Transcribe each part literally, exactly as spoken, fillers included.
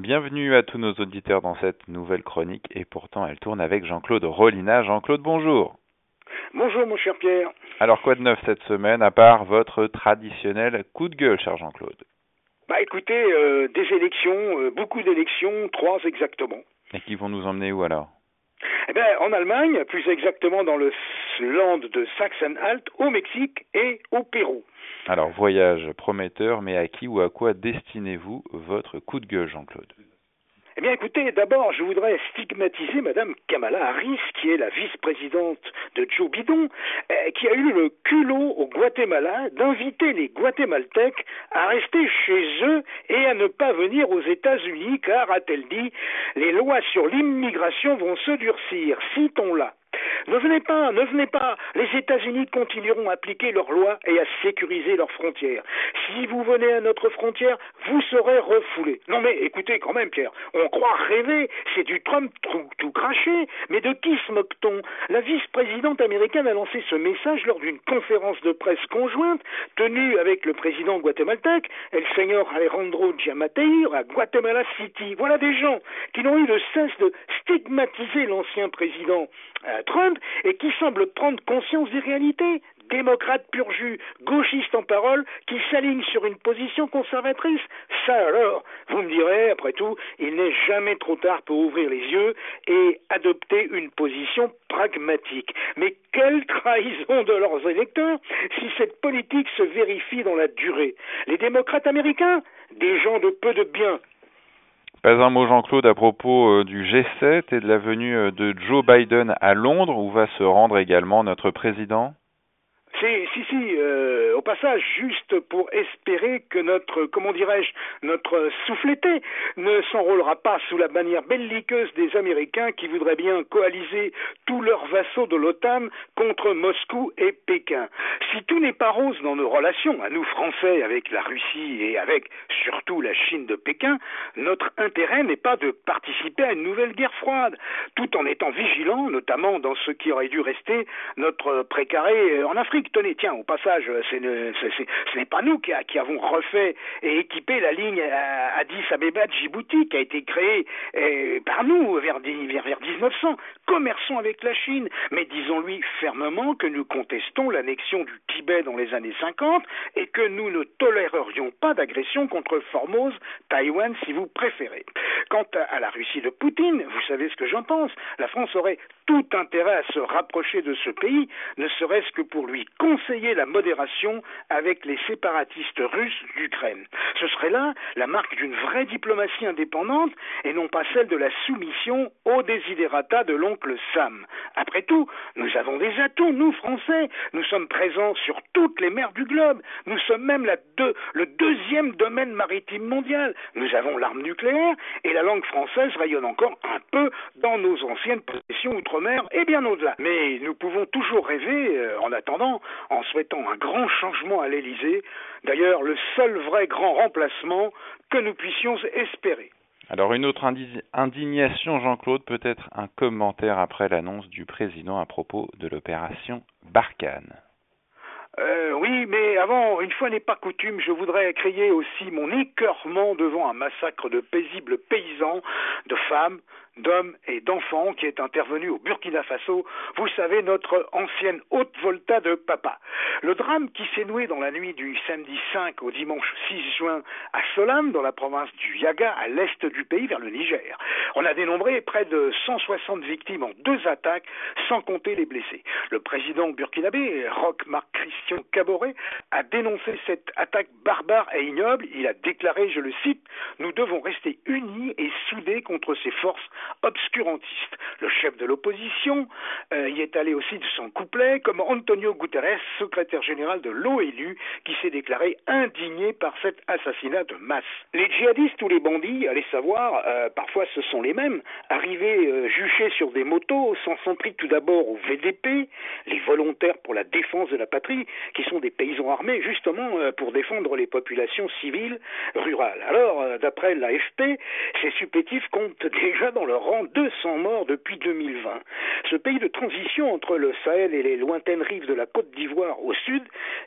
Bienvenue à tous nos auditeurs dans cette nouvelle chronique, et pourtant elle tourne avec Jean-Claude Rolina. Jean-Claude, bonjour. Bonjour mon cher Pierre. Alors quoi de neuf cette semaine, à part votre traditionnel coup de gueule, cher Jean-Claude? Bah écoutez, euh, des élections, euh, beaucoup d'élections, trois exactement. Et qui vont nous emmener où alors? Eh bien, en Allemagne, plus exactement dans le land de Saxe-Anhalt, au Mexique et au Pérou. Alors, voyage prometteur, mais à qui ou à quoi destinez-vous votre coup de gueule, Jean-Claude ? Eh bien, écoutez, d'abord, je voudrais stigmatiser Madame Kamala Harris, qui est la vice-présidente de Joe Biden, euh, qui a eu le culot au Guatemala d'inviter les Guatémaltèques à rester chez eux et à ne pas venir aux États-Unis, car, a-t-elle dit, les lois sur l'immigration vont se durcir. Citons-la. Ne venez pas, ne venez pas. Les États-Unis continueront à appliquer leurs lois et à sécuriser leurs frontières. Si vous venez à notre frontière, vous serez refoulés. Non mais écoutez quand même Pierre, on croit rêver, c'est du Trump tout, tout craché. Mais de qui se moque-t-on? La vice-présidente américaine a lancé ce message lors d'une conférence de presse conjointe tenue avec le président guatémaltèque, El Señor Alejandro Giammattei, à Guatemala City. Voilà des gens qui n'ont eu de cesse de stigmatiser l'ancien président euh, Trump, et qui semble prendre conscience des réalités. Démocrate pur jus, gauchiste en parole, qui s'aligne sur une position conservatrice. Ça alors, vous me direz, après tout, il n'est jamais trop tard pour ouvrir les yeux et adopter une position pragmatique. Mais quelle trahison de leurs électeurs si cette politique se vérifie dans la durée. Les démocrates américains, des gens de peu de bien. Pas un mot, Jean-Claude, à propos du G sept et de la venue de Joe Biden à Londres, où va se rendre également notre président ? Si, si, si, euh, au passage, juste pour espérer que notre, comment dirais-je, notre souffleté ne s'enrôlera pas sous la bannière belliqueuse des Américains qui voudraient bien coaliser tous leurs vassaux de l'OTAN contre Moscou et Pékin. Si tout n'est pas rose dans nos relations, à nous Français avec la Russie et avec surtout la Chine de Pékin, notre intérêt n'est pas de participer à une nouvelle guerre froide, tout en étant vigilants, notamment dans ce qui aurait dû rester notre précaré en Afrique. Tenez, tiens, au passage, c'est le, c'est, c'est, ce n'est pas nous qui, a, qui avons refait et équipé la ligne Addis Abeba-Djibouti qui a été créée eh, par nous vers, vers, vers dix-neuf cents. Commerçons avec la Chine, mais disons-lui fermement que nous contestons l'annexion du Tibet dans les années cinquante et que nous ne tolérerions pas d'agression contre Formose, Taïwan si vous préférez. Quant à la Russie de Poutine, vous savez ce que j'en pense, la France aurait tout intérêt à se rapprocher de ce pays, ne serait-ce que pour lui conseiller la modération avec les séparatistes russes d'Ukraine. Ce serait là la marque d'une vraie diplomatie indépendante et non pas celle de la soumission au desiderata de l'oncle Sam. Après tout, nous avons des atouts, nous Français, nous sommes présents sur toutes les mers du globe, nous sommes même la deux, le deuxième domaine maritime mondial, nous avons l'arme nucléaire et la langue française rayonne encore un peu dans nos anciennes possessions outre-mer et bien au-delà. Mais nous pouvons toujours rêver euh, en attendant en souhaitant un grand changement à l'Élysée, d'ailleurs le seul vrai grand remplacement que nous puissions espérer. Alors une autre indi- indignation, Jean-Claude, peut-être un commentaire après l'annonce du président à propos de l'opération Barkhane. Euh, oui, mais avant, une fois n'est pas coutume, je voudrais crier aussi mon écœurement devant un massacre de paisibles paysans, de femmes, d'hommes et d'enfants qui est intervenu au Burkina Faso, vous savez, notre ancienne haute volta de papa. Le drame qui s'est noué dans la nuit du samedi cinq au dimanche six juin à Solan, dans la province du Yaga, à l'est du pays, vers le Niger. On a dénombré près de cent soixante victimes en deux attaques, sans compter les blessés. Le président burkinabé, Roch Marc Christian Kaboré, a dénoncé cette attaque barbare et ignoble. Il a déclaré, je le cite, « Nous devons rester unis et soudés contre ces forces obscurantiste. » Le chef de l'opposition euh, y est allé aussi de son couplet, comme Antonio Guterres, secrétaire général de l'ONU, qui s'est déclaré indigné par cet assassinat de masse. Les djihadistes ou les bandits, allez savoir, euh, parfois ce sont les mêmes, arrivés euh, juchés sur des motos, s'en sont pris tout d'abord au V D P, les volontaires pour la défense de la patrie, qui sont des paysans armés, justement euh, pour défendre les populations civiles rurales. Alors, euh, d'après l'A F P, ces supplétifs comptent déjà dans le rang, deux cents morts depuis deux mille vingt. Ce pays de transition entre le Sahel et les lointaines rives de la Côte d'Ivoire au sud,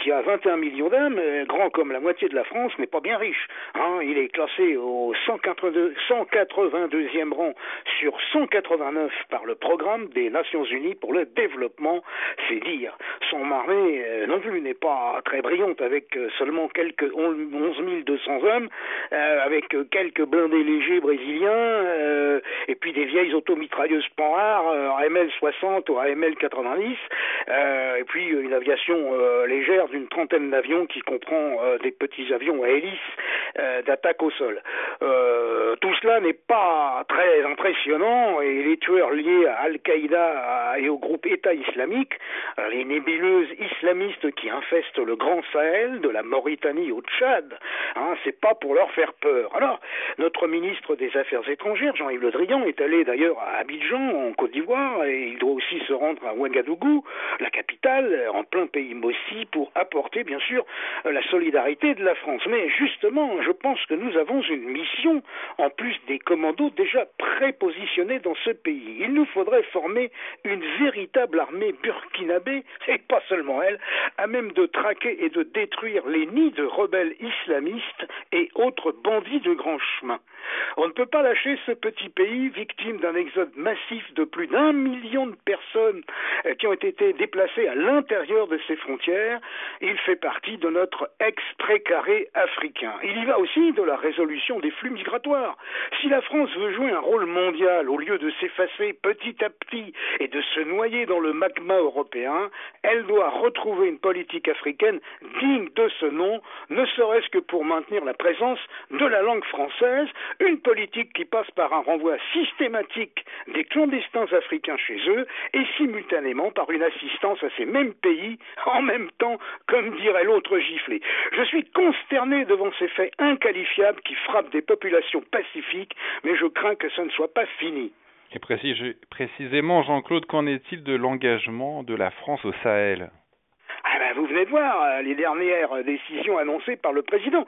qui a vingt et un millions d'âmes, grand comme la moitié de la France, n'est pas bien riche. Hein, il est classé au cent quatre-vingt-deuxième rang sur cent quatre-vingt-neuf par le programme des Nations Unies pour le développement, c'est dire. Son armée euh, non plus n'est pas très brillante, avec euh, seulement quelques onze mille deux cents hommes, euh, avec euh, quelques blindés légers brésiliens, euh, et puis des vieilles automitrailleuses Panhard, euh, A M L soixante ou A M L quatre-vingt-dix, euh, et puis euh, une aviation euh, légère d'une trentaine d'avions qui comprend euh, des petits avions à hélice euh, d'attaque au sol. Euh, tout cela n'est pas très impressionnant, et les tueurs liés à Al-Qaïda et au groupe État islamique, les nébuleuses islamistes qui infestent le Grand Sahel, de la Mauritanie au Tchad, hein, c'est pas pour leur faire peur. Alors, notre ministre des Affaires étrangères, Jean-Yves Le Drian, est allé d'ailleurs à Abidjan, en Côte d'Ivoire, et il doit aussi se rendre à Ouagadougou, la capitale, en plein pays Mossi, pour apporter, bien sûr, la solidarité de la France. Mais justement, je pense que nous avons une mission, en plus des commandos déjà prépositionnés dans ce pays. Il nous faudrait former une véritable armée burkinabé, et pas seulement elle, à même de traquer et de détruire les nids de rebelles islamistes et autres bandits de grand chemin. On ne peut pas lâcher ce petit pays, victime d'un exode massif de plus d'un million de personnes qui ont été déplacées à l'intérieur de ses frontières. Il fait partie de notre ex-précaré africain. Il y va aussi de la résolution des flux migratoires. Si la France veut jouer un rôle mondial, au lieu de s'effacer petit à petit et de se noyer dans le magma européen, elle doit retrouver une politique africaine digne de ce nom, ne serait-ce que pour maintenir la présence de la langue française, une politique qui passe par un renvoi systématique des clandestins africains chez eux et simultanément par une assistance à ces mêmes pays, en même temps, comme dirait l'autre giflé. Je suis consterné devant ces faits inqualifiables qui frappent des populations pacifiques, mais je crains que ce ne soit pas fini. Et précisément, Jean-Claude, qu'en est-il de l'engagement de la France au Sahel ? Ah ben vous venez de voir les dernières décisions annoncées par le président.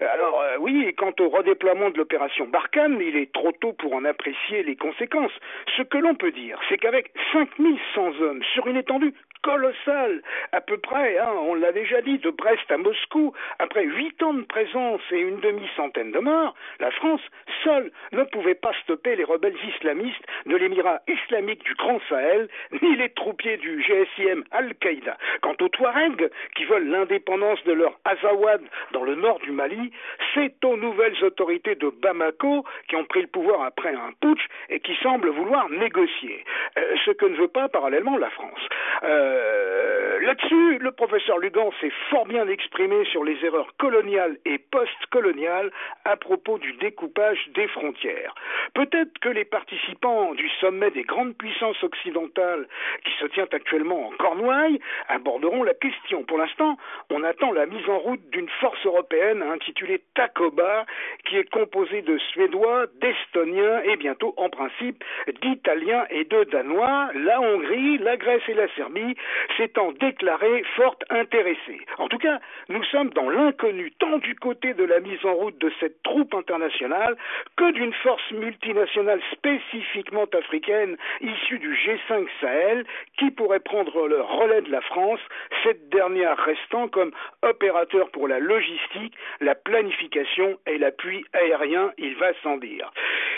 Alors euh, oui, quant au redéploiement de l'opération Barkhane, il est trop tôt pour en apprécier les conséquences. Ce que l'on peut dire, c'est qu'avec cinq mille cent hommes sur une étendue colossale, à peu près, hein, on l'a déjà dit, de Brest à Moscou, après huit ans de présence et une demi-centaine de morts, la France, seule, ne pouvait pas stopper les rebelles islamistes de l'émirat islamique du Grand Sahel, ni les troupiers du G S I M Al-Qaïda. Quant aux Touaregs, qui veulent l'indépendance de leur Azawad dans le nord du Mali, c'est aux nouvelles autorités de Bamako qui ont pris le pouvoir après un putsch et qui semblent vouloir négocier. Euh, ce que ne veut pas parallèlement la France. Euh, Euh, là-dessus, le professeur Lugan s'est fort bien exprimé sur les erreurs coloniales et post-coloniales à propos du découpage des frontières. Peut-être que les participants du sommet des grandes puissances occidentales qui se tient actuellement en Cornouailles aborderont la question. Pour l'instant, on attend la mise en route d'une force européenne intitulée Takoba, qui est composée de Suédois, d'Estoniens et bientôt, en principe, d'Italiens et de Danois. La Hongrie, la Grèce et la Serbie s'étant déclarée forte intéressée. En tout cas, nous sommes dans l'inconnu, tant du côté de la mise en route de cette troupe internationale que d'une force multinationale spécifiquement africaine issue du G cinq Sahel qui pourrait prendre le relais de la France, cette dernière restant comme opérateur pour la logistique, la planification et l'appui aérien, il va sans dire.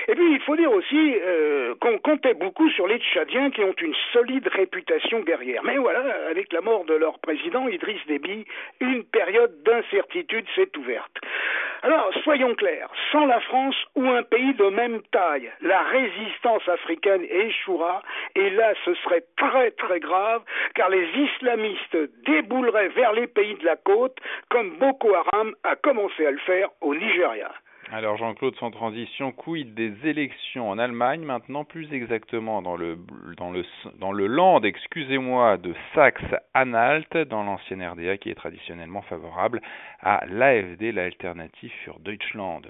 Et puis, il faut dire aussi euh, qu'on comptait beaucoup sur les Tchadiens qui ont une solide réputation guerrière. Mais voilà, avec la mort de leur président Idriss Déby, une période d'incertitude s'est ouverte. Alors, soyons clairs, sans la France ou un pays de même taille, la résistance africaine échouera, et là, ce serait très très grave, car les islamistes débouleraient vers les pays de la côte, comme Boko Haram a commencé à le faire au Nigeria. Alors Jean-Claude, sans transition, quid des élections en Allemagne, maintenant plus exactement dans le dans le dans le land, excusez-moi, de Saxe-Anhalt, dans l'ancienne R D A qui est traditionnellement favorable à l'A F D, l'Alternative für Deutschland.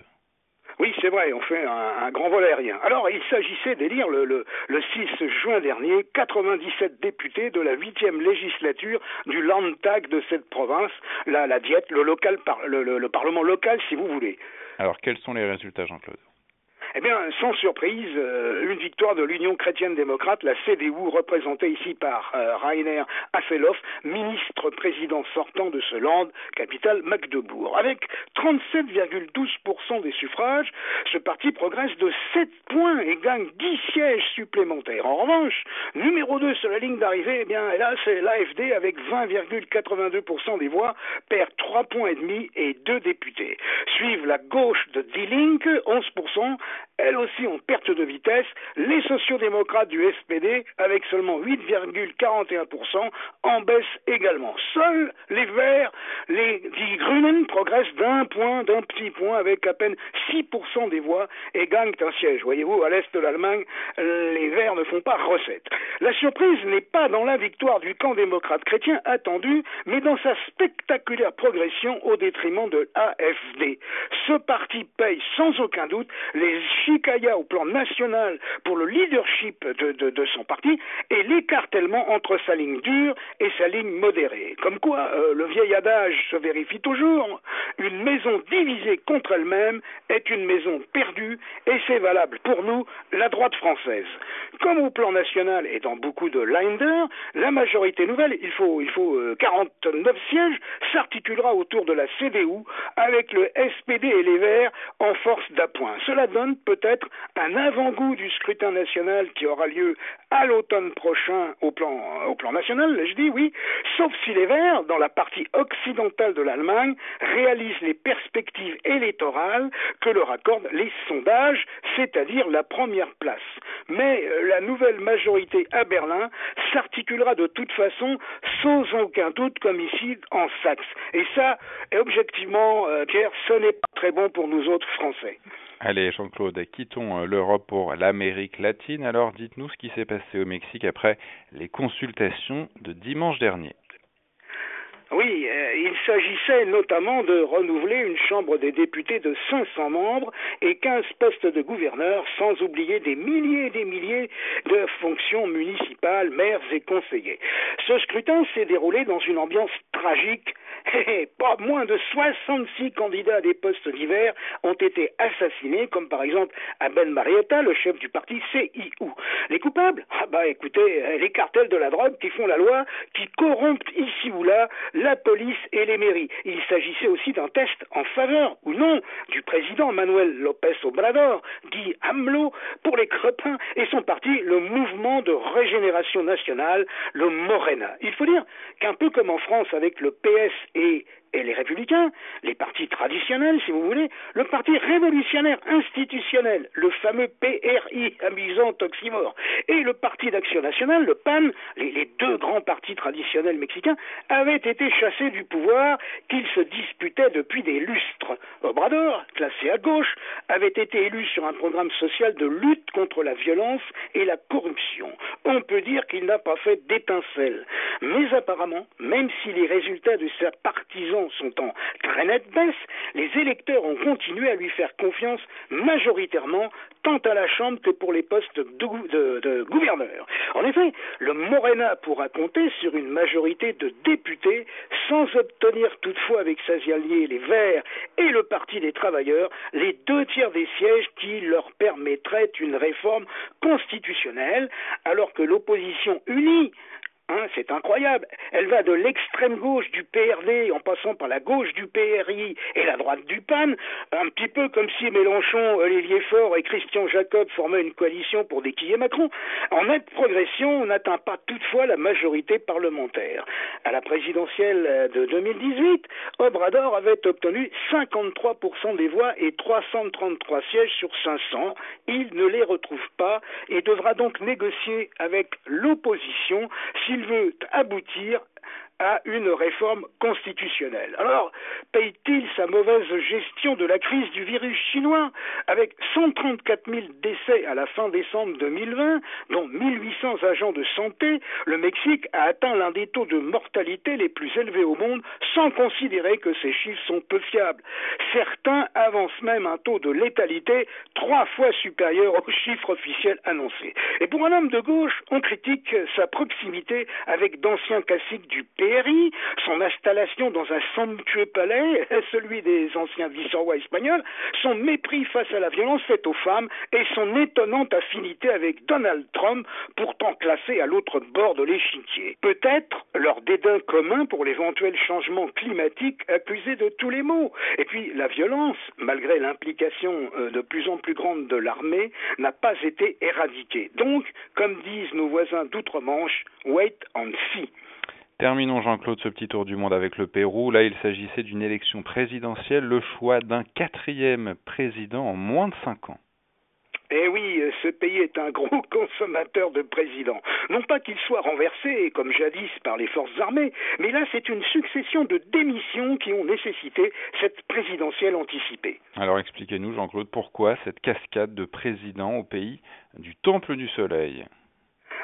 Oui, c'est vrai, on fait un, un grand vol aérien. Alors, il s'agissait d'élire le, le, le six juin dernier quatre-vingt-dix-sept députés de la huitième législature du Landtag de cette province, la, la diète, le, local par, le, le, le parlement local, si vous voulez. Alors, quels sont les résultats, Jean-Claude ? Eh bien, sans surprise, euh, une victoire de l'Union chrétienne-démocrate, la C D U, représentée ici par euh, Rainer Asseloff, ministre-président sortant de ce land, capitale Magdebourg. Avec trente-sept virgule douze pour cent des suffrages, ce parti progresse de sept points et gagne dix sièges supplémentaires. En revanche, numéro deux sur la ligne d'arrivée, eh bien, là, c'est l'A F D avec vingt virgule quatre-vingt-deux pour cent des voix, perd trois virgule cinq points et deux députés. Suivent la gauche de Die Linke, onze pour cent, elle aussi en perte de vitesse, les sociodémocrates du S P D avec seulement huit virgule quarante et un pour cent en baisse également. Seuls les Verts, les Die Grünen progressent d'un point, d'un petit point avec à peine six pour cent des voix et gagnent un siège. Voyez-vous, à l'est de l'Allemagne, les Verts ne font pas recette. La surprise n'est pas dans la victoire du camp démocrate chrétien attendu, mais dans sa spectaculaire progression au détriment de l'A F D. Ce parti paye sans aucun doute les Chicaya au plan national pour le leadership de, de, de son parti et l'écartèlement entre sa ligne dure et sa ligne modérée. Comme quoi, euh, le vieil adage se vérifie toujours. Une maison divisée contre elle-même est une maison perdue et c'est valable pour nous, la droite française. Comme au plan national et dans beaucoup de Länder, la majorité nouvelle, il faut, il faut euh, quarante-neuf sièges, s'articulera autour de la C D U avec le S P D et les Verts en force d'appoint. Cela donne peut-être un avant-goût du scrutin national qui aura lieu à l'automne prochain au plan, au plan national, je dis oui, sauf si les Verts, dans la partie occidentale de l'Allemagne, réalisent les perspectives électorales que leur accordent les sondages, c'est-à-dire la première place. Mais la nouvelle majorité à Berlin s'articulera de toute façon, sans aucun doute, comme ici en Saxe. Et ça, objectivement, Pierre, ce n'est pas très bon pour nous autres Français. Allez, Jean-Claude, quittons l'Europe pour l'Amérique latine. Alors, dites-nous ce qui s'est passé au Mexique après les consultations de dimanche dernier. Oui, euh, il s'agissait notamment de renouveler une chambre des députés de cinq cents membres et quinze postes de gouverneurs, sans oublier des milliers et des milliers de fonctions municipales, maires et conseillers. Ce scrutin s'est déroulé dans une ambiance tragique. Pas moins de soixante-six candidats à des postes divers ont été assassinés, comme par exemple Abel Marietta, le chef du parti C I U. Les coupables ? Ah bah écoutez, les cartels de la drogue qui font la loi, qui corrompent ici ou là la police et les mairies. Il s'agissait aussi d'un test en faveur ou non du président Manuel López Obrador, dit AMLO, pour les crepins et son parti, le mouvement de régénération nationale, le Morena. Il faut dire qu'un peu comme en France avec le P S et et les républicains, les partis traditionnels, si vous voulez, le parti révolutionnaire institutionnel, le fameux P R I, amusant oxymore, et le parti d'action nationale, le P A N, les, les deux grands partis traditionnels mexicains, avaient été chassés du pouvoir qu'ils se disputaient depuis des lustres. Obrador, classé à gauche, avait été élu sur un programme social de lutte contre la violence et la corruption. On peut dire qu'il n'a pas fait d'étincelle. Mais apparemment, même si les résultats de sa partisane sont en très nette baisse, les électeurs ont continué à lui faire confiance majoritairement, tant à la Chambre que pour les postes de, de, de gouverneurs. En effet, le Morena pourra compter sur une majorité de députés sans obtenir toutefois avec ses alliés les Verts et le Parti des Travailleurs les deux tiers des sièges qui leur permettraient une réforme constitutionnelle, alors que l'opposition unie, hein, c'est incroyable. Elle va de l'extrême gauche du P R D en passant par la gauche du P R I et la droite du P A N, un petit peu comme si Mélenchon, Olivier Faure et Christian Jacob formaient une coalition pour déquiller Macron. En nette progression, on n'atteint pas toutefois la majorité parlementaire. À la présidentielle de deux mille dix-huit, Obrador avait obtenu cinquante-trois pour cent des voix et trois cent trente-trois sièges sur cinq cents. Il ne les retrouve pas et devra donc négocier avec l'opposition si il veut aboutir à une réforme constitutionnelle. Alors, paye-t-il sa mauvaise gestion de la crise du virus chinois avec cent trente-quatre mille décès à la fin décembre deux mille vingt, dont mille huit cents agents de santé? Le Mexique a atteint l'un des taux de mortalité les plus élevés au monde, sans considérer que ces chiffres sont peu fiables. Certains avancent même un taux de létalité trois fois supérieur aux chiffres officiels annoncés. Et pour un homme de gauche, on critique sa proximité avec d'anciens caciques du P R D. Berry, son installation dans un somptueux palais, celui des anciens vice-rois espagnols, son mépris face à la violence faite aux femmes et son étonnante affinité avec Donald Trump, pourtant classé à l'autre bord de l'échiquier. Peut-être leur dédain commun pour l'éventuel changement climatique accusé de tous les maux. Et puis la violence, malgré l'implication de plus en plus grande de l'armée, n'a pas été éradiquée. Donc, comme disent nos voisins d'outre-Manche, wait and see. Terminons, Jean-Claude, ce petit tour du monde avec le Pérou. Là, il s'agissait d'une élection présidentielle, le choix d'un quatrième président en moins de cinq ans. Eh oui, ce pays est un gros consommateur de présidents. Non pas qu'il soit renversé, comme jadis, par les forces armées, mais là, c'est une succession de démissions qui ont nécessité cette présidentielle anticipée. Alors expliquez-nous, Jean-Claude, pourquoi cette cascade de présidents au pays du Temple du Soleil ?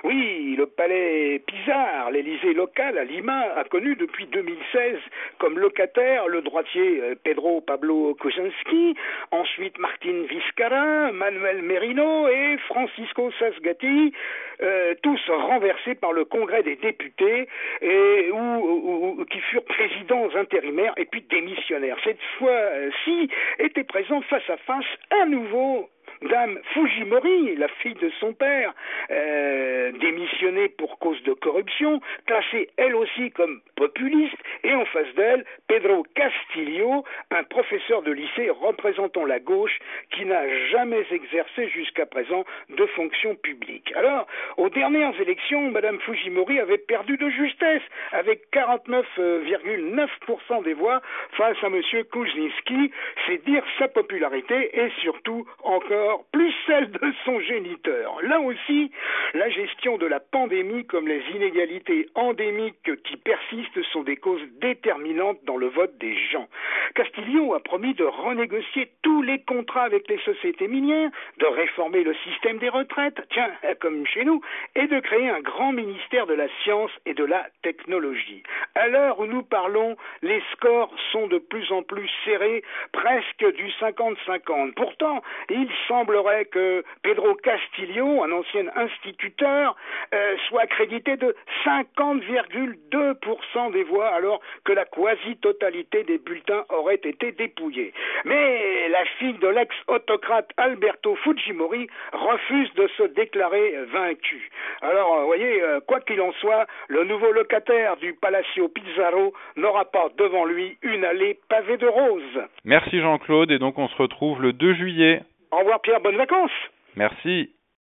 Oui, le palais Pizarre, l'Élysée local à Lima, a connu depuis deux mille seize comme locataire le droitier Pedro Pablo Kuczynski, ensuite Martín Vizcarra, Manuel Merino et Francisco Sagasti, euh, tous renversés par le Congrès des députés et ou, ou, ou qui furent présidents intérimaires et puis démissionnaires. Cette fois-ci était présent face à face à nouveau Dame Fujimori, la fille de son père, euh, démissionnée pour cause de corruption, classée elle aussi comme populiste, et en face d'elle, Pedro Castillo, un professeur de lycée représentant la gauche qui n'a jamais exercé jusqu'à présent de fonction publique. Alors, aux dernières élections, Madame Fujimori avait perdu de justesse, avec quarante-neuf virgule neuf pour cent des voix face à Monsieur Kuczynski, c'est dire sa popularité et surtout encore plus celle de son géniteur. Là aussi, la gestion de la pandémie comme les inégalités endémiques qui persistent sont des causes déterminantes dans le vote des gens. Castillo a promis de renégocier tous les contrats avec les sociétés minières, de réformer le système des retraites, tiens, comme chez nous, et de créer un grand ministère de la science et de la technologie. À l'heure où nous parlons, les scores sont de plus en plus serrés, presque du cinquante cinquante. Pourtant, il Il semblerait que Pedro Castillo, un ancien instituteur, euh, soit accrédité de cinquante virgule deux pour cent des voix, alors que la quasi-totalité des bulletins aurait été dépouillée. Mais la fille de l'ex-autocrate Alberto Fujimori refuse de se déclarer vaincue. Alors, vous voyez, euh, quoi qu'il en soit, le nouveau locataire du Palacio Pizarro n'aura pas devant lui une allée pavée de roses. Merci Jean-Claude, et donc on se retrouve le deux juillet. Au revoir Pierre, bonnes vacances. Merci.